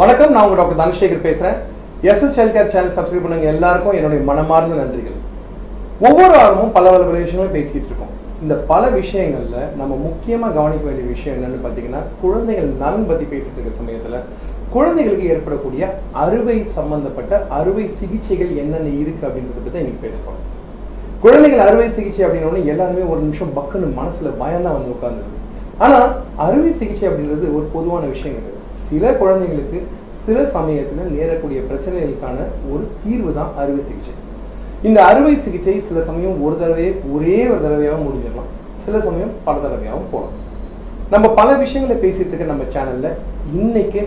வணக்கம், நான் உங்கள் டாக்டர் தந்தசேகர் பேசுகிறேன். SS health care channel subscribe பண்ணுங்க. எல்லாருக்கும் என்னுடைய மனமார்ந்த நன்றிகள். ஒவ்வொரு வாரமும் பல பல விஷயங்களும் பேசிக்கிட்டு இருக்கோம். இந்த பல விஷயங்களில் நம்ம முக்கியமாக கவனிக்க வேண்டிய விஷயம் என்னென்னு பார்த்தீங்கன்னா, குழந்தைகள் நலன் பற்றி பேசிகிட்டு இருக்கிற சமயத்தில் குழந்தைகளுக்கு ஏற்படக்கூடிய அறுவை சம்பந்தப்பட்ட அறுவை சிகிச்சைகள் என்னென்ன இருக்குது அப்படின்றத பற்றி இன்னைக்கு பேசுகிறோம். குழந்தைகள் அறுவை சிகிச்சை அப்படின்னோடனே எல்லாருமே ஒரு நிமிஷம் பக்குன்னு மனசில் பயம் தான் வந்து உட்காந்துருது. ஆனால் அறுவை சிகிச்சை அப்படின்றது ஒரு பொதுவான விஷயம் கிடையாது. சில குழந்தைங்களுக்கு சில சமயத்தில் நேரக்கூடிய பிரச்சனைகளுக்கான ஒரு தீர்வு தான் அறுவை சிகிச்சை. இந்த அறுவை சிகிச்சை சில சமயம் ஒரே ஒரு தடவையாக முடிஞ்சிடலாம், சில சமயம் பல தடவையாகவும் போகலாம். நம்ம பல விஷயங்களை பேசிட்டு இருக்க நம்ம சேனல்ல இன்னைக்கு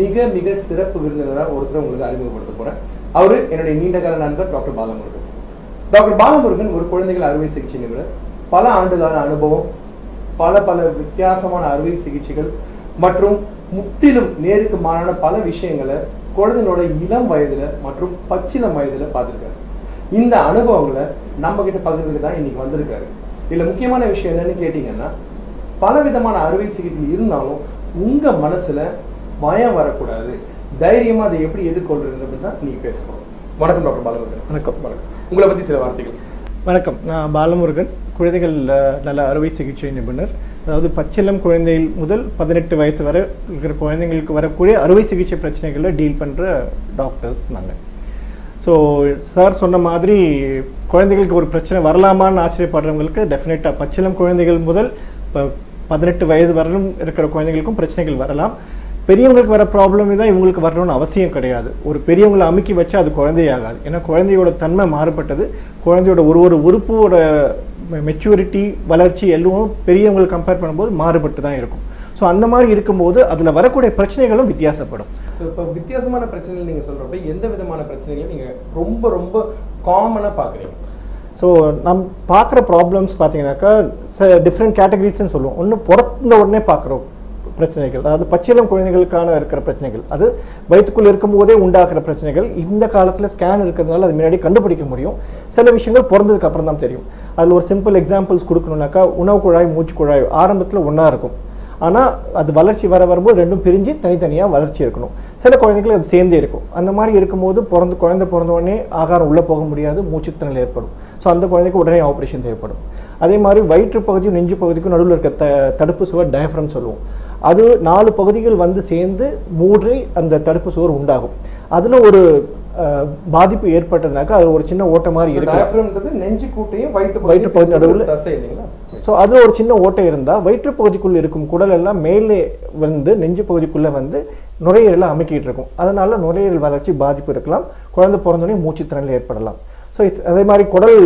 மிக மிக சிறப்பு விருந்தினராக ஒருத்தர் உங்களுக்கு அறிமுகப்படுத்த போறேன். அவரு என்னுடைய நீண்டகால நண்பர் டாக்டர் பாலமுருகன். டாக்டர் பாலமுருகன் ஒரு குழந்தைகள் அறுவை சிகிச்சை நிபுணர். பல ஆண்டுகால அனுபவம், பல பல வித்தியாசமான அறுவை சிகிச்சைகள் மற்றும் முற்றிலும் நேருக்கு மாறான பல விஷயங்களை குழந்தைகளோட இளம் வயதுல மற்றும் பச்சிளம் வயதுல பார்த்துருக்காரு. இந்த அனுபவங்களை நம்ம கிட்ட பகிர்ந்துக்கு தான் இன்னைக்கு வந்திருக்காரு. இதுல முக்கியமான விஷயம் என்னன்னு கேட்டீங்கன்னா, பல விதமான அறுவை சிகிச்சை இருந்தாலும் உங்க மனசுல பயம் வரக்கூடாது, தைரியமா அதை எப்படி எதிர்கொள்றது அப்படின்னு தான் நீங்க பேசணும். வணக்கம் டாக்டர் பாலமுருகன். வணக்கம். வணக்கம். உங்களை பத்தி சில வார்த்தைகள். வணக்கம், நான் பாலமுருகன், குழந்தைகள் நல்ல அறுவை சிகிச்சை நிபுணர். அதாவது பச்சிளம் குழந்தைகள் முதல் 18 வயசு வரை இருக்கிற குழந்தைங்களுக்கு வரக்கூடிய அறுவை சிகிச்சை பிரச்சனைகளை டீல் பண்ணுற டாக்டர்ஸ் நாங்கள். ஸோ சார் சொன்ன மாதிரி குழந்தைகளுக்கு ஒரு பிரச்சனை வரலாமான்னு ஆச்சரியப்படுறவங்களுக்கு டெஃபினட்டாக பச்சிளம் குழந்தைகள் முதல் இப்போ 18 வயது வரலும் இருக்கிற குழந்தைங்களுக்கும் பிரச்சனைகள் வரலாம். பெரியவங்களுக்கு வர ப்ராப்ளம் தான் இவங்களுக்கு வரணும்னு அவசியம் கிடையாது. ஒரு பெரியவங்களை அமுக்கி வச்சா அது குழந்தையாகாது. ஏன்னா குழந்தையோட தன்மை மாறுபட்டது. குழந்தையோட ஒரு உறுப்போட மெச்சூரிட்டி, வளர்ச்சி எல்லாம் பெரியவங்களுக்கு கம்பேர் பண்ணும்போது மாறுபட்டு தான் இருக்கும். ஸோ அந்த மாதிரி இருக்கும்போது அதில் வரக்கூடிய பிரச்சனைகளும் வித்தியாசப்படும். ஸோ இப்போ வித்தியாசமான பிரச்சனைகள் நீங்கள் சொல்கிறப்ப எந்த விதமான பிரச்சனைகள் நீங்கள் ரொம்ப ரொம்ப காமனாக பார்க்குறீங்க? ஸோ நம்ம பார்க்குற ப்ராப்ளம்ஸ் பார்த்தீங்கன்னாக்கா டிஃப்ரெண்ட் கேட்டகரிஸ்ன்னு சொல்லுவோம். ஒன்று பிறந்த உடனே பார்க்குறோம் பிரச்சனைகள், அதாவது பச்சிளம் குழந்தைகளுக்கான இருக்கிற பிரச்சனைகள், அது வயிற்றுக்குள்ளே இருக்கும்போதே உண்டாகிற பிரச்சனைகள். இந்த காலத்தில் ஸ்கேன் இருக்கிறதுனால அது முன்னாடி கண்டுபிடிக்க முடியும். சில விஷயங்கள் பிறந்ததுக்கு அப்புறம் தான் தெரியும். அதில் ஒரு சிம்பிள் எக்ஸாம்பிள்ஸ் கொடுக்கணும்னாக்கா, உணவு குழாய், மூச்சு குழாய் ஆரம்பத்தில் ஒன்றா இருக்கும். ஆனால் அது வளர்ச்சி வரும்போது ரெண்டும் பிரிஞ்சு தனித்தனியாக வளர்ச்சி இருக்கணும். சில குழந்தைகளுக்கு அது சேர்ந்தே இருக்கும். அந்த மாதிரி இருக்கும்போது குழந்தை பிறந்த உடனே ஆகாரம் உள்ளே போக முடியாது, மூச்சுத்திறல் ஏற்படும். ஸோ அந்த குழந்தைக்கு உடனே ஆப்ரேஷன் தேவைப்படும். அதே மாதிரி வயிற்று பகுதியும் நெஞ்சு பகுதிக்கும் நடுவில் இருக்க தடுப்பு சுவர், டயஃபரம் சொல்லுவோம், அது 4 பகுதிகள் வந்து சேர்ந்து மூடி அந்த தடுப்பு சுவர் உண்டாகும். அதில் ஒரு பாதிப்பு ஏற்பட்டதுனாக்கா அது ஒரு சின்ன ஓட்டை மாதிரி இருக்கு. நெஞ்சு கூட்டையும் வயிற்று பகுதி நடுவில், ஸோ அதில் ஒரு சின்ன ஓட்டை இருந்தால் வயிற்று பகுதிக்குள்ளே இருக்கும் குடல் எல்லாம் மேலே வந்து நெஞ்சு பகுதிக்குள்ளே வந்து நுரையீரலை அமைக்கிட்டு இருக்கும். அதனால நுரையீரல் வளர்ச்சி பாதிப்பு இருக்கலாம். குழந்தை பிறந்தோடனே மூச்சுத்திறனில் ஏற்படலாம். ஸோ அதே மாதிரி குடல்,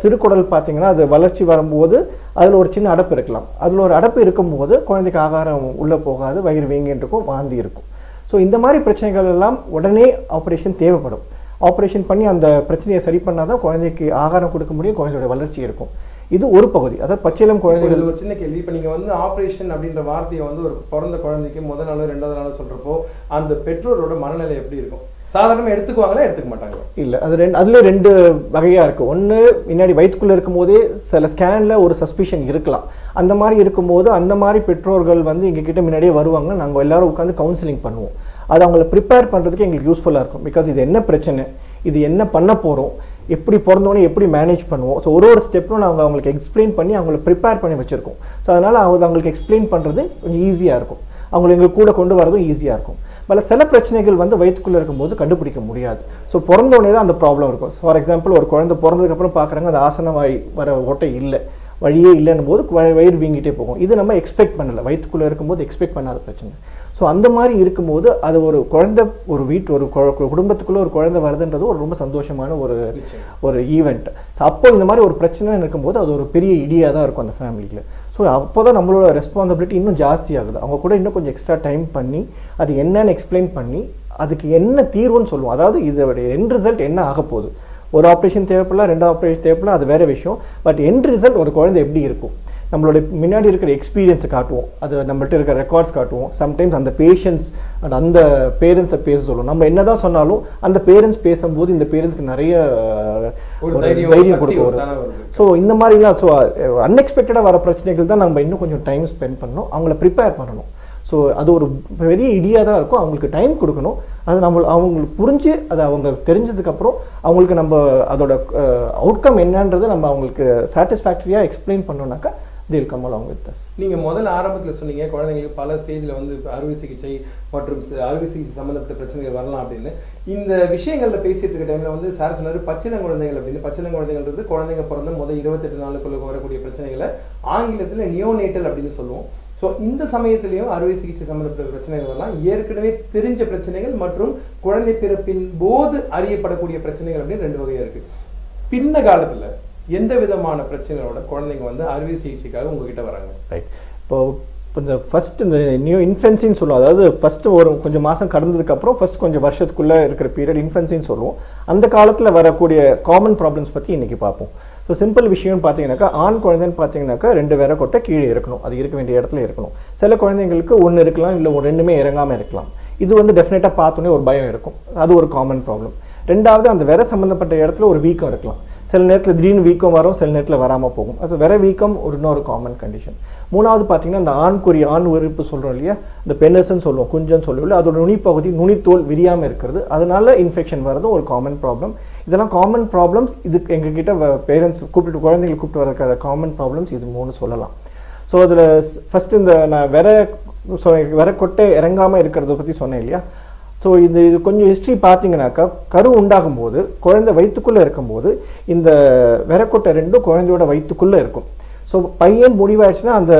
சிறு குடல் பார்த்தீங்கன்னா அது வளர்ச்சி வரும்போது அதில் ஒரு சின்ன அடைப்பு இருக்கலாம். அதில் ஒரு அடைப்பு இருக்கும்போது குழந்தைக்கு ஆகாரம் உள்ளே போகாது, வயிறு வீங்கின்னு இருக்கும், வாந்தி இருக்கும். ஸோ இந்த மாதிரி பிரச்சனைகள் எல்லாம் உடனே ஆப்ரேஷன் தேவைப்படும். ஆப்ரேஷன் பண்ணி அந்த பிரச்சனையை சரி பண்ணால் தான் குழந்தைக்கு ஆகாரம் கொடுக்க முடியும், குழந்தையோட வளர்ச்சி இருக்கும். இது ஒரு பகுதி, அதாவது பச்சிளம் குழந்தைகள். ஒரு சின்ன கேள்வி, இப்போ நீங்கள் வந்து ஆப்ரேஷன் அப்படின்ற வார்த்தையை வந்து ஒரு பிறந்த குழந்தைக்கு முதல் நாள் 2வது நாள் சொல்கிறப்போ அந்த பெற்றோரோட மனநிலை எப்படி இருக்கும்? சாதாரணமாக எடுத்துக்குவாங்களா, எடுத்துக்க மாட்டாங்களா? இல்லை, அதுல ரெண்டு வகையாக இருக்குது. ஒன்று, முன்னாடி வயிற்றுக்குள்ளே இருக்கும்போதே சில ஸ்கேனில் ஒரு சஸ்பிஷன் இருக்கலாம். அந்த மாதிரி இருக்கும்போது அந்த மாதிரி பெற்றோர்கள் வந்து எங்ககிட்ட முன்னாடியே வருவாங்க. நாங்கள் எல்லாரும் உட்காந்து கவுன்சிலிங் பண்ணுவோம். அது அவங்கள ப்ரிப்பேர் பண்ணுறதுக்கு எங்களுக்கு யூஸ்ஃபுல்லாக இருக்கும். பிகாஸ் இது என்ன பிரச்சனை, இது என்ன பண்ண போகிறோம், எப்படி பிறந்தோன்னே எப்படி மேனேஜ் பண்ணுவோம், ஸோ ஒரு ஸ்டெப்பும் நாங்கள் அவங்களுக்கு எக்ஸ்பிளைன் பண்ணி அவங்கள ப்ரிப்பேர் பண்ணி வச்சுருக்கோம். ஸோ அதனால் அவங்களுக்கு எக்ஸ்பிளைன் பண்ணுறது கொஞ்சம் ஈஸியாக இருக்கும். அவங்களை எங்களுக்கு கூட கொண்டு வரதும் ஈஸியாக இருக்கும். பல சில பிரச்சனைகள் வந்து வயிற்றுக்குள்ளே இருக்கும்போது கண்டுபிடிக்க முடியாது. ஸோ பிறந்தோடனே தான் அந்த ப்ராப்ளம் இருக்கும். ஃபார் எக்ஸாம்பிள், ஒரு குழந்தை பிறந்ததுக்கப்புறம் பார்க்குறாங்க அது ஆசனமாய் வர ஓட்டை இல்லை, வழியே இல்லைன்னு போது வயிறு வீங்கிட்டே போகும். இது நம்ம எக்ஸ்பெக்ட் பண்ணலை, வயிற்றுக்குள்ளே இருக்கும்போது எக்ஸ்பெக்ட் பண்ணாத பிரச்சனை. ஸோ அந்த மாதிரி இருக்கும்போது அது ஒரு குழந்தை, ஒரு குடும்பத்துக்குள்ளே ஒரு குழந்தை வருதுன்றது ஒரு ரொம்ப சந்தோஷமான ஒரு ஈவெண்ட். ஸோ அப்போ இந்த மாதிரி ஒரு பிரச்சனை இருக்கும்போது அது ஒரு பெரிய இடியாக தான் இருக்கும் அந்த ஃபேமிலியில். ஸோ அப்போ தான் நம்மளோட ரெஸ்பான்சிபிலிட்டி இன்னும் ஜாஸ்தி ஆகுது. அவங்க கூட இன்னும் கொஞ்சம் எக்ஸ்ட்ரா டைம் பண்ணி அது என்னன்னு எக்ஸ்பிளைன் பண்ணி அதுக்கு என்ன தீர்வுன்னு சொல்லுவோம். அதாவது இதோடைய எண்ட் ரிசல்ட் என்ன ஆக போகுது. ஒரு ஆப்ரேஷன் தேவைப்படலாம், 2 ஆப்ரேஷன் தேவைப்படலாம், அது வேறு விஷயம். பட் எண்ட் ரிசல்ட் ஒரு குழந்தை எப்படி இருக்கும், நம்மளோட முன்னாடி இருக்கிற எக்ஸ்பீரியன்ஸை காட்டுவோம், அது நம்மள்கிட்ட இருக்கிற ரெக்கார்ட்ஸ் காட்டுவோம். சம்டைம்ஸ் அந்த பேஷண்ட்ஸ் அண்ட் அந்த பேரண்ட்ஸை பேச சொல்லுவோம். நம்ம என்ன தான் சொன்னாலும் அந்த பேரண்ட்ஸ் பேசும்போது இந்த பேரண்ட்ஸ்க்கு நிறைய தைரியம் கொடுக்க. ஸோ இந்த மாதிரிலாம் ஸோ அன்எக்ஸ்பெக்டடாக வர பிரச்சனைகள் தான் நம்ம இன்னும் கொஞ்சம் டைம் ஸ்பெண்ட் பண்ணணும், அவங்கள ப்ரிப்பேர் பண்ணணும். ஸோ அது ஒரு பெரிய இடியாக தான் இருக்கும். அவங்களுக்கு டைம் கொடுக்கணும். அது நம்ம அவங்களுக்கு புரிஞ்சு அதை அவங்க தெரிஞ்சதுக்கப்புறம் அவங்களுக்கு நம்ம அதோட அவுட்கம் என்னன்றதை நம்ம அவங்களுக்கு சாட்டிஸ்ஃபேக்டரியாக எக்ஸ்பிளைன் பண்ணோம்னாக்கா தீர்க்கமல் அவங்க வித். நீங்கள் முதல்ல ஆரம்பத்தில் சொன்னீங்க குழந்தைங்களுக்கு பல ஸ்டேஜில் வந்து அறுவை சிகிச்சை மற்றும் அறுவை சிகிச்சை சம்மந்தப்பட்ட பிரச்சனைகள் வரலாம் அப்படின்னு. இந்த விஷயங்களில் பேசிகிட்டு இருக்க டைமில் வந்து சார் சொன்னார் பச்சிளம் குழந்தைகள் அப்படின்னு. பச்சிளம் குழந்தைகள்ன்றது குழந்தைங்க பிறந்த முதல் 28 நாளுக்குள்ள வரக்கூடிய பிரச்சனைகளை ஆங்கிலத்தில் நியோனேட்டல் அப்படின்னு சொல்லுவோம். ஸோ இந்த சமயத்திலையும் அறுவை சிகிச்சை சம்மந்தப்பட்ட பிரச்சனைகள் வரலாம். ஏற்கனவே தெரிஞ்ச பிரச்சனைகள் மற்றும் குழந்தை பிறப்பின் போது அறியப்படக்கூடிய பிரச்சனைகள் அப்படின்னு ரெண்டு வகையாக இருக்குது. பின்ன காலத்தில் எந்த விதமான பிரச்சனைகளோட குழந்தைங்க வந்து அறுவை சிகிச்சைக்காக உங்ககிட்ட வராங்க? ரைட், இப்போ கொஞ்சம் ஃபர்ஸ்ட் இந்த நியூ இன்ஃபென்சின்னு சொல்லுவோம். அதாவது ஃபஸ்ட்டு ஒரு கொஞ்சம் மாதம் கடந்ததுக்கப்புறம் ஃபர்ஸ்ட் கொஞ்சம் வருஷத்துக்குள்ளே இருக்கிற பீரியட் இன்ஃபென்சின்னு சொல்லுவோம். அந்த காலத்தில் வரக்கூடிய காமன் ப்ராப்ளம்ஸ் பற்றி இன்றைக்கி பார்ப்போம். ஸோ சிம்பிள் விஷயம்னு பார்த்தீங்கன்னாக்கா ஆண் குழந்தைன்னு பார்த்தீங்கன்னாக்கா 2 விரக்கொட்டை கீழே இருக்கணும். அது இருக்க வேண்டிய இடத்துல இருக்கணும். சில குழந்தைங்களுக்கு 1 இருக்கலாம், இல்லை 2மே இறங்காமல் இருக்கலாம். இது வந்து டெஃபினட்டாக பார்த்தோன்னே ஒரு பயம் இருக்கும். அது ஒரு காமன் ப்ராப்ளம். ரெண்டாவது அந்த விர சம்மந்தப்பட்ட இடத்துல ஒரு வீக்கம் இருக்கலாம். சில நேரத்தில் திடீர்னு வீக்கம் வரும், சில நேரத்தில் வராமல் போகும். அது விர வீக்கம் ஒரு இன்னொரு காமன் கண்டிஷன். மூணாவது பார்த்தீங்கன்னா அந்த ஆண் உறுப்பு சொல்கிறோம் இல்லையா, இந்த பெனஸ்ன்னு சொல்லுவோம், குஞ்சுன்னு சொல்லுவோம் இல்லை, அதோட நுனிப்பகுதி நுனித்தோல் விரியாமல் இருக்கிறது, அதனால இன்ஃபெக்ஷன் வர்றதும் ஒரு காமன் ப்ராப்ளம். இதெல்லாம் காமன் ப்ராப்ளம்ஸ். இதுக்கு எங்ககிட்ட பேரண்ட்ஸ் கூப்பிட்டு குழந்தைகள் கூப்பிட்டு வரக்கிற காமன் ப்ராப்ளம்ஸ் இது 3 சொல்லலாம். ஸோ அதில் ஃபஸ்ட்டு இந்த நான் விரக்கொட்டை இறங்காமல் இருக்கிறத பற்றி சொன்னேன் இல்லையா. ஸோ இது இது கொஞ்சம் ஹிஸ்ட்ரி பார்த்தீங்கன்னாக்கா கரு உண்டாகும் போது குழந்தை வயிற்றுக்குள்ளே இருக்கும்போது இந்த விரக்கொட்டை ரெண்டும் குழந்தையோட வயிற்றுக்குள்ளே இருக்கும். ஸோ பையன் முடிவாயிடுச்சுன்னா அந்த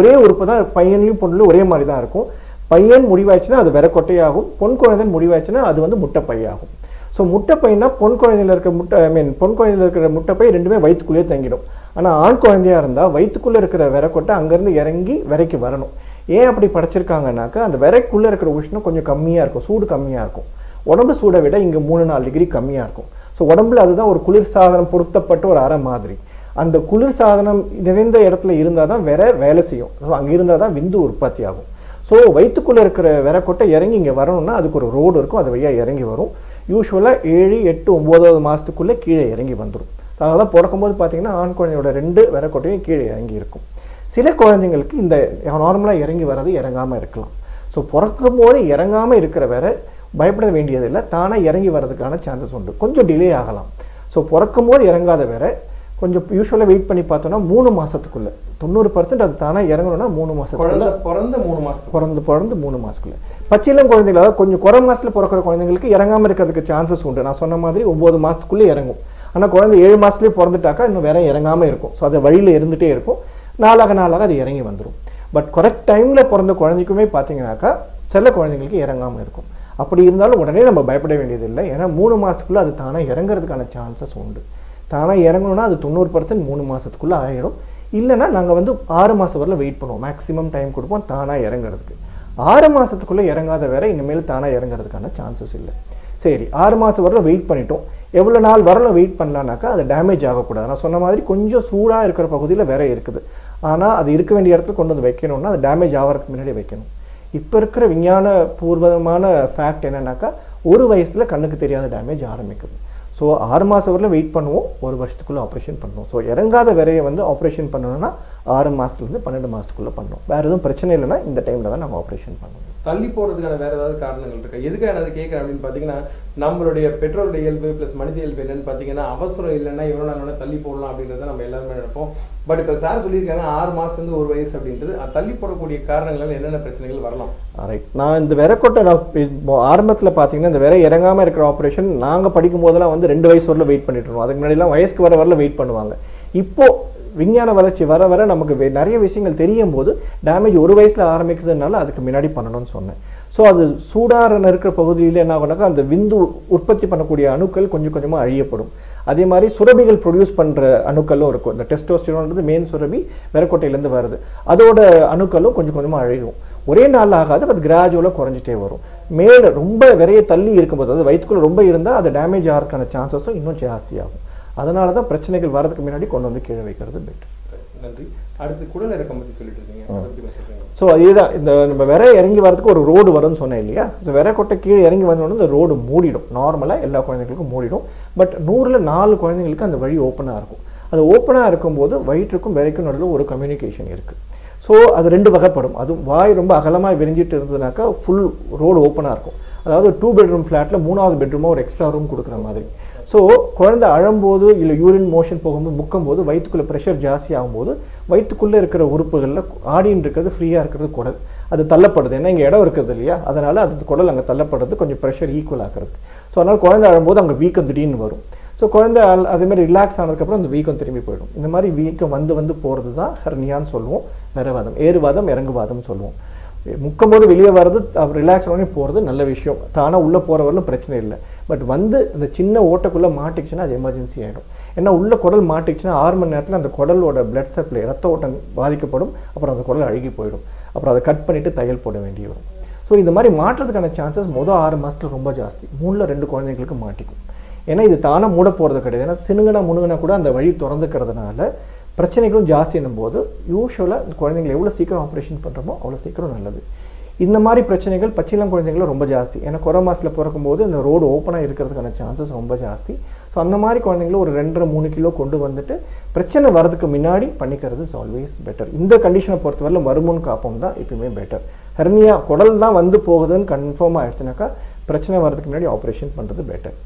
ஒரே உறுப்பு தான் பையன்லையும் பொண்ணுலையும் ஒரே மாதிரி தான் இருக்கும். பையன் முடிவாயிடுச்சுன்னா அது விரக்கொட்டையாகும், பொன் குழந்தைன்னு முடிவாயிடுச்சுன்னா அது வந்து முட்டைப்பையாகும். ஸோ முட்டைப்பைன்னா பொன் குழந்தையில் இருக்கிற பொன் குழந்தையில் இருக்கிற முட்டைப்பை ரெண்டுமே வயிற்றுக்குள்ளேயே தங்கிடும். ஆனால் ஆண் குழந்தையாக இருந்தால் வயிற்றுக்குள்ளே இருக்கிற விரக்கொட்டை அங்கேருந்து இறங்கி விரைக்கு வரணும். ஏன் அப்படி படைச்சிருக்காங்கனாக்கா அந்த விரைக்குள்ளே இருக்கிற உஷ்ணம் கொஞ்சம் கம்மியாக இருக்கும், சூடு கம்மியாக இருக்கும். உடம்பு சூடை விட இங்கே 3-4 டிகிரி கம்மியாக இருக்கும். ஸோ உடம்புல அதுதான் ஒரு குளிர்சாதனம் பொருத்தப்பட்ட ஒரு அறை மாதிரி. அந்த குளிர் சாதனம் நிறைந்த இடத்துல இருந்தால் தான் விரை வேலை செய்யும். ஸோ அங்கே இருந்தால் தான் விந்து உற்பத்தி ஆகும். ஸோ வயிற்றுக்குள்ளே இருக்கிற விரைக்கொட்டை இறங்கி இங்கே வரணும்னா அதுக்கு ஒரு ரோடு இருக்கும், அது வழியாக இறங்கி வரும். யூஸ்வலாக 7, 8, 9வது மாதத்துக்குள்ளே கீழே இறங்கி வந்துடும். அதனால பிறக்கும்போது பார்த்தீங்கன்னா ஆண் குழந்தையோட 2 விரைக்கொட்டையும் கீழே இறங்கி இருக்கும். சில குழந்தைங்களுக்கு இந்த நார்மலாக இறங்கி வர்றது இறங்காமல் இருக்கலாம். ஸோ பிறக்கும் போது இறங்காமல் இருக்கிற விரை பயப்பட வேண்டியதில்லை, தானாக இறங்கி வர்றதுக்கான சான்சஸ் உண்டு. கொஞ்சம் டிலே ஆகலாம். ஸோ பிறக்கும் போது இறங்காத விரை கொஞ்சம் யூஸ்வலாக வெயிட் பண்ணி பார்த்தோம்னா 3 மாதத்துக்குள்ளே 90% அது தானே இறங்கணும்னா 3 மாதத்துக்குள்ளே பிறந்து 3 மாதத்துக்குள்ளே பச்சிலம் குழந்தைகள், அதாவது கொஞ்சம் குறை மாதத்தில் பிறக்கிற குழந்தைங்களுக்கு இறங்காமல் இருக்கிறதுக்கு சான்சஸ் உண்டு. நான் சொன்ன மாதிரி 9 மாதத்துக்குள்ளே இறங்கும். ஆனால் குழந்தை 7 மாதத்துலேயே பிறந்துட்டாக்கா இன்னும் வேற இறங்காமல் இருக்கும். ஸோ அது வழியில் இருந்துகிட்டே இருக்கும், நாளாக நாளாக அது இறங்கி வந்துடும். பட் கரெக்ட் டைமில் பிறந்த குழந்தைக்குமே பார்த்தீங்கன்னாக்கா சில குழந்தைங்களுக்கு இறங்காமல் இருக்கும். அப்படி இருந்தாலும் உடனே நம்ம பயப்பட வேண்டியதில்லை, ஏன்னா 3 மாதத்துக்குள்ளே அது தானே இறங்குறதுக்கான சான்சஸ் உண்டு. தானாக இறங்கணும்னா அது 90% 3 மாதத்துக்குள்ளே ஆகிடும். இல்லைனா நாங்கள் வந்து 6 மாதம் வரல வெயிட் பண்ணுவோம், மேக்ஸிமம் டைம் கொடுப்போம் தானாக இறங்குறதுக்கு. 6 மாதத்துக்குள்ளே இறங்காத வேற இனிமேல் தானாக இறங்குறதுக்கான சான்சஸ் இல்லை. சரி, 6 மாதம் வரல வெயிட் பண்ணிட்டோம், எவ்வளோ நாள் வரலாம் வெயிட் பண்ணலான்னாக்கா அது டேமேஜ் ஆகக்கூடாது. நான் சொன்ன மாதிரி கொஞ்சம் சூடாக இருக்கிற பகுதியில் வேற இருக்குது, ஆனால் அது இருக்க வேண்டிய இடத்துல கொண்டு வந்து வைக்கணும்னா அது டேமேஜ் ஆகிறதுக்கு முன்னாடி வைக்கணும். இப்போ இருக்கிற விஞ்ஞான பூர்வமான ஃபேக்ட் என்னன்னாக்கா 1 வயசில் கண்ணுக்கு தெரியாத டேமேஜ் ஆரம்பிக்குது. ஸோ 6 மாதம் வரலாம் வெயிட் பண்ணுவோம், 1 வருஷத்துக்குள்ளே ஆப்ரேஷன் பண்ணுவோம். ஸோ இறங்காத விரையை வந்து ஆப்ரேஷன் பண்ணணும்னா 6 மாதத்துலேருந்து 12 மாதத்துக்குள்ளே பண்ணுவோம். வேறு எதுவும் பிரச்சனை இல்லைனா இந்த டைமில் தான் நாங்கள் ஆப்ரேஷன் பண்ணுவோம். தள்ளி போகிறதுக்கான வேறு ஏதாவது காரணங்கள் இருக்கா? எதுக்காக நான் அதை கேட்குறேன் அப்படின்னு பார்த்தீங்கன்னா, நம்மளுடைய பெற்றோருடைய இயல்பு ப்ளஸ் மனித இயல்பு என்னன்னு பார்த்தீங்கன்னா அவசரம் இல்லைன்னா எவ்வளோ நாள் தள்ளி போடலாம் அப்படின்றத நம்ம எல்லாருமே நினைப்போம். பட் இப்போ சார் சொல்லியிருக்காங்க 6 மாதத்துலேருந்து 1 வயசு அப்படின்றது. தள்ளி போடக்கூடிய காரணங்கள் என்னென்ன பிரச்சனைகள் வரலாம்? ரைட், நான் இந்த விரைக்கொட்டை ஆரம்பத்தில் பார்த்தீங்கன்னா இந்த விரை இறங்காமல் இருக்கிற ஆப்ரேஷன் நாங்கள் படிக்கும் போதெல்லாம் வந்து 2 வயசு வரல வெயிட் பண்ணிட்டு இருக்கோம். அதுக்கு முன்னாடிலாம் வயசுக்கு வரல வெயிட் பண்ணுவாங்க. இப்போது விஞ்ஞான வளர்ச்சி வர வர நமக்கு நிறைய விஷயங்கள் தெரியும் போது டேமேஜ் 1 வயசில் ஆரம்பிக்கிறதுனால அதுக்கு முன்னாடி பண்ணணும்னு சொன்னேன். ஸோ அது சூடாரன் இருக்கிற பகுதியில் என்ன ஆகுனாக்கா அந்த விந்து உற்பத்தி பண்ணக்கூடிய அணுக்கள் கொஞ்சம் கொஞ்சமாக அழியப்படும். அதே மாதிரி சுரபிகள் ப்ரொடியூஸ் பண்ணுற அணுக்களும் இருக்கும். இந்த டெஸ்டோஸ்டிரோன்றது மெயின் சுரபி விரைக்கொட்டையிலேருந்து வருது, அதோட அணுக்களும் கொஞ்சம் கொஞ்சமாக அழியும். ஒரே நாள் ஆகாது, அது கிராஜுவலாக குறைஞ்சிட்டே வரும். மேலே ரொம்ப விரைய தள்ளி இருக்கும்போது, அதாவது வயிற்றுக்குள்ளே ரொம்ப இருந்தால் அது டேமேஜ் ஆகிறதுக்கான சான்சஸும் இன்னும் ஜாஸ்தியாகும். அதனால தான் பிரச்சனைகள் வரதுக்கு முன்னாடி கொண்டு வந்து கீழே வைக்கிறது பெட்டர். நன்றி. அடுத்து குடல் இறக்கம் பற்றி சொல்லிட்டு இருக்கீங்க. ஸோ அதேதான், இந்த நம்ம விரை இறங்கி வரதுக்கு ஒரு ரோடு வரும்னு சொன்னேன் இல்லையா. ஸோ விரைக்கொட்டை கீழே இறங்கி வந்தோடனே இந்த ரோடு மூடிடும். நார்மலாக எல்லா குழந்தைங்களுக்கும் மூடிடும். பட் 100ல் 4 குழந்தைங்களுக்கு அந்த வழி ஓப்பனாக இருக்கும். அது ஓப்பனாக இருக்கும்போது வயிற்றுக்கும் விரைக்கும் நடுவில் ஒரு கம்யூனிகேஷன் இருக்குது. ஸோ அது ரெண்டு வகைப்படும். அதுவும் வாய் ரொம்ப அகலமாக விரிஞ்சிட்டு இருந்ததுனாக்கா ஃபுல் ரோடு ஓப்பனாக இருக்கும். அதாவது 2 பெட்ரூம் ஃப்ளாட்டில் 3வது பெட்ரூமாக ஒரு எக்ஸ்ட்ரா ரூம் கொடுக்குற மாதிரி. ஸோ குழந்தை அழும்போது இல்லை யூரின் மோஷன் போகும்போது முக்கும்போது வயிற்றுக்குள்ளே ப்ரெஷர் ஜாஸ்தி ஆகும்போது வயிற்றுக்குள்ளே இருக்கிற உறுப்புகளில் ஆடின்னு இருக்கிறது ஃப்ரீயாக இருக்கிறது குடல் அது தள்ளப்படுது. ஏன்னா இங்கே இடம் இருக்குது இல்லையா, அதனால் அது குடல் அங்கே தள்ளப்படுறது கொஞ்சம் ப்ரெஷர் ஈக்குவல் ஆகிறது. ஸோ அதனால் குழந்தை அழும்போது அங்கே வீக்கம் திடீர்னு வரும். ஸோ குழந்தை அதேமாதிரி ரிலாக்ஸ் ஆனதுக்கப்புறம் அந்த வீக்கம் திரும்பி போயிடும். இந்த மாதிரி வீக்கம் வந்து போகிறது தான் ஹெர்னியான்னு சொல்லுவோம். நரவாதம், ஏறுவாதம், இறங்குவாதம் சொல்லுவோம். முக்கும்போது வெளியே வர்றது ரிலாக்ஸ் ஆனே போகிறது நல்ல விஷயம், தானாக உள்ளே போகிற வரலும் பிரச்சனை இல்லை. பட் வந்து அந்த சின்ன ஓட்டக்குள்ளே மாட்டிக்கிச்சுன்னா அது எமர்ஜென்சி ஆகிடும். ஏன்னா உள்ள குடல் மாட்டிக்கிச்சுன்னா 6 மணி நேரத்தில் அந்த குடலோட பிளட் சப்ளை ரத்த ஓட்டம் பாதிக்கப்படும். அப்புறம் அந்த குடல் அழுகி போயிடும். அப்புறம் அதை கட் பண்ணிவிட்டு தையல் போட வேண்டி வரும். ஸோ இந்த மாதிரி மாட்டுறதுக்கான சான்சஸ் மொதல் 6 மாதத்தில் ரொம்ப ஜாஸ்தி. 3ல் 2 குழந்தைங்களுக்கு மாட்டிக்கும். ஏன்னா இது தானாக மூட போகிறது கிடையாது. ஏன்னா சினுங்கனா முணுங்கனா கூட அந்த வழி திறந்துக்கிறதுனால பிரச்சனைகளும் ஜாஸ்தி என்னும்போது யூஸ்வலாக இந்த குழந்தைங்களை எவ்வளோ சீக்கிரம் ஆப்ரேஷன் பண்ணுறோமோ அவ்வளோ சீக்கிரம் நல்லது. இந்த மாதிரி பிரச்சனைகள் பச்சிளம் குழந்தைங்களும் ரொம்ப ஜாஸ்தி. ஏன்னா கொரோனா மாசில் பிறக்கும்போது இந்த ரோடு ஓப்பனாக இருக்கிறதுக்கான சான்சஸ் ரொம்ப ஜாஸ்தி. ஸோ அந்த மாதிரி குழந்தைங்களும் ஒரு 2.5-3 கிலோ கொண்டு வந்துட்டு பிரச்சனை வரதுக்கு முன்னாடி பண்ணிக்கிறது இஸ் ஆல்வேஸ் பெட்டர். இந்த கண்டிஷனை பொறுத்தவரையிலும் வருமுன் காப்போம் தான் எப்பயுமே பெட்டர். ஹெர்னியா குடல் தான் வந்து போகுதுன்னு கன்ஃபார்ம் ஆகிடுச்சுனாக்கா பிரச்சனை வரதுக்கு முன்னாடி ஆப்ரேஷன் பண்ணுறது பெட்டர்.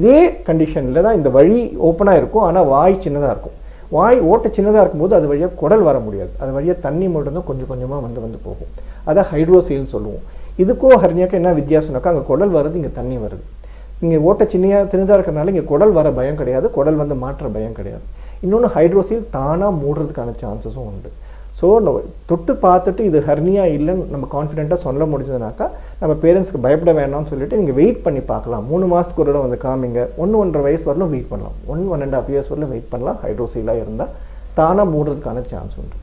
இதே கண்டிஷனில் தான் இந்த வழி ஓப்பனாக இருக்கும், ஆனால் வாய் சின்னதாக இருக்கும். வாய் ஓட்ட சின்னதாக இருக்கும்போது அது வழியாக குடல் வர முடியாது. அது வழியாக தண்ணி மட்டும்தான் கொஞ்சம் கொஞ்சமாக வந்து போகும். அதை ஹைட்ரோசியல்னு சொல்லுவோம். இதுக்கும் ஹெர்னியாக்கும் என்ன வித்தியாசம்னாக்கா அங்கே குடல் வருது, இங்கே தண்ணி வருது. இங்கே ஓட்ட சின்னதாக இருக்கிறனால இங்கே குடல் வர பயம் கிடையாது, குடல் வந்து மாற்ற பயம் கிடையாது. இன்னொன்று ஹைட்ரோசியல் தானாக மூடுறதுக்கான சான்சஸும் உண்டு. ஸோ நம்ம தொட்டு பார்த்துட்டு இது ஹெர்னியா இல்லைன்னு நம்ம கான்ஃபிடென்ட்டாக சொல்ல முடிஞ்சதுனாக்கா நம்ம பேரண்ட்ஸ்க்கு பயப்பட வேண்டாம்னு சொல்லிட்டு நீங்கள் வெயிட் பண்ணி பார்க்கலாம். 3 மாதத்துக்கு ஒரு இடம் வந்து காமிங்க. 1-1.5 வயசு வரலும் வெயிட் பண்ணலாம். 1-1.5 இயர்ஸ் வரலும் வெயிட் பண்ணலாம். ஹைட்ரோசியலாக இருந்தால் தானாக மூடுறதுக்கான சான்ஸ் உண்டு.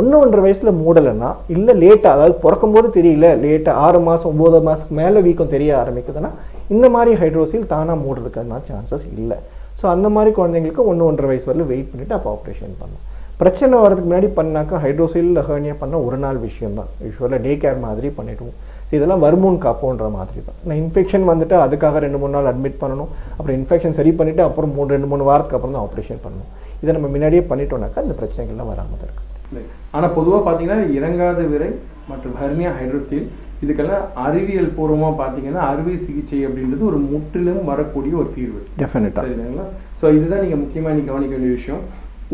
1-1.5 வயசில் மூடலைன்னா இல்லை லேட்டாக, அதாவது பிறக்கும்போது தெரியல, லேட்டாக 6 மாதம் 9 மாதத்துக்கு மேலே வீக்கம் தெரிய ஆரம்பிக்குதுன்னா இந்த மாதிரி ஹைட்ரோசியல் தானாக மூடுறதுக்கான சான்சஸ் இல்லை. ஸோ அந்த மாதிரி குழந்தைங்களுக்கு 1-1.5 வயசு வரலும் வெயிட் பண்ணிவிட்டு அப்போ ஆப்ரேஷன் பண்ணலாம். பிரச்சனை வரதுக்கு முன்னாடி பண்ணாக்கா ஹைட்ரோசியல் ஹெர்னியா பண்ணால் 1 நாள் விஷயம் தான். யூஸ்வலாக டே கேர் மாதிரி பண்ணிவிடுவோம். ஸோ இதெல்லாம் வருமுன் காப்போன்ற மாதிரி தான். நான் இன்ஃபெக்ஷன் வந்துட்டு அதுக்காக 2-3 நாள் அட்மிட் பண்ணணும். அப்புறம் இன்ஃபெக்ஷன் சரி பண்ணிவிட்டு அப்புறம் 3-2-3 வாரத்துக்கு அப்புறம் தான் ஆப்ரேஷன் பண்ணணும். இதை நம்ம முன்னாடியே பண்ணிட்டோம்னாக்கா இந்த பிரச்சனைகள்லாம் வராமல் தான் இருக்குது. ஆனால் பொதுவாக பார்த்தீங்கன்னா இறங்காத விரை மற்றும் ஹெர்னியா, ஹைட்ரோசியல் இதுக்கெல்லாம் அறிவியல் பூர்வமாக பார்த்தீங்கன்னா அறுவை சிகிச்சை அப்படின்றது ஒரு முற்றிலும் வரக்கூடிய ஒரு தீர்வு. டெஃபினட்டாக சரிங்களா? ஸோ இதுதான் நீங்கள் முக்கியமாக நீங்கள் கவனிக்க வேண்டிய விஷயம்.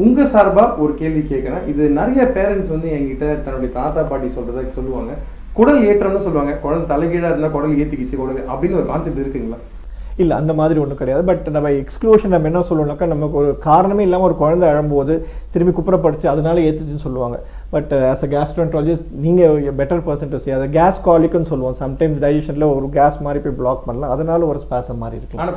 உங்கள் சார்பாக ஒரு கேள்வி கேட்குறேன். இது நிறைய பேரண்ட்ஸ் வந்து என்கிட்ட தன்னுடைய தாத்தா பாட்டி சொல்கிறத சொல்லுவாங்க, குடல் ஏற்றம்னு சொல்லுவாங்க. குடல் தலைகீழாக இருந்தால் குடல் ஏற்றிக்கிச்சு குடல் அப்படின்னு ஒரு கான்செப்ட் இருக்குங்களா? இல்லை, அந்த மாதிரி ஒன்றும் கிடையாது. பட் நம்ம எக்ஸ்க்ளூஷன் நம்ம என்ன சொல்லணும்னாக்கா, நமக்கு ஒரு காரணமே இல்லாமல் ஒரு குழந்தை அழும்போது திரும்பி குப்புறப்படிச்சு அதனால ஏற்றுச்சுன்னு சொல்லுவாங்க. பட் ஆஸ் அ கேஸ்ட்ரோஎன்டராலஜிஸ்ட் நீங்கள் பெட்டர் பர்சன் டு சே. அதை கேஸ் காலிக்குன்னு சொல்லுவோம். சம்டைம்ஸ் டைஜஷனில் ஒரு கேஸ் மாதிரி போய் பிளாக் பண்ணலாம், அதனால ஒரு ஸ்பாசம் மாதிரி இருக்கு.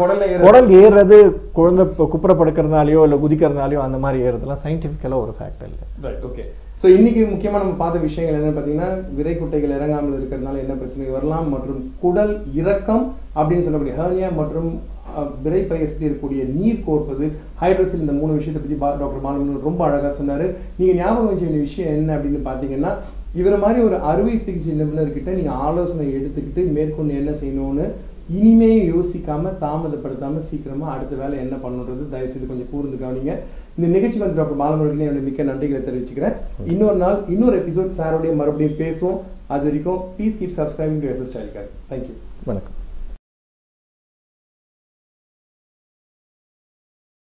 குடல் ஏறுறது குழந்தை குப்புறப்படுக்கிறதுனாலையோ இல்லை குதிக்கிறதுனாலையோ அந்த மாதிரி ஏறுறதுலாம் சயின்டிஃபிக்கலாக ஒரு ஃபேக்டர் இல்லை. Right, okay. ஸோ இன்றைக்கி முக்கியமாக நம்ம பார்த்த விஷயங்கள் என்னென்னு பார்த்தீங்கன்னா, விரைக்குட்டைகள் இறங்காமல் இருக்கிறதுனால என்ன பிரச்சனை வரலாம் மற்றும் குடல் இறக்கம் அப்படின்னு சொல்லக்கூடிய ஹெர்னியா மற்றும் விரைப்பயசில் இருக்கக்கூடிய நீர் கோர்ப்பது, ஹைட்ரோசியல், இந்த 3 விஷயத்தை பற்றி டாக்டர் பாலமுருகன் ரொம்ப அழகாக சொன்னார். நீங்கள் ஞாபகம் வச்ச வேண்டிய விஷயம் என்ன அப்படின்னு பார்த்தீங்கன்னா, இவர் மாதிரி ஒரு அறுவை சிகிச்சை நிபுணர்கிட்ட நீங்கள் ஆலோசனை எடுத்துக்கிட்டு மேற்கொண்டு என்ன செய்யணும்னு இனிமே யோசிக்காமல் தாமதப்படுத்தாமல் சீக்கிரமாக அடுத்த வேலை என்ன பண்ணுறது தயவுசெய்து கொஞ்சம் கூர்ந்து கவனிங்க. இந்த நிகழ்ச்சி வந்து டாக்டர் பாலமுருகனே என்னுடைய மிக்க நன்றிகளை தெரிவிச்சுக்கிறேன். இன்னொரு நாள் இன்னொரு எபிசோட் சாரோடைய மறுபடியும் பேசுவோம். அது வரைக்கும் please keep subscribing to SS health care. Thank you. வணக்கம்.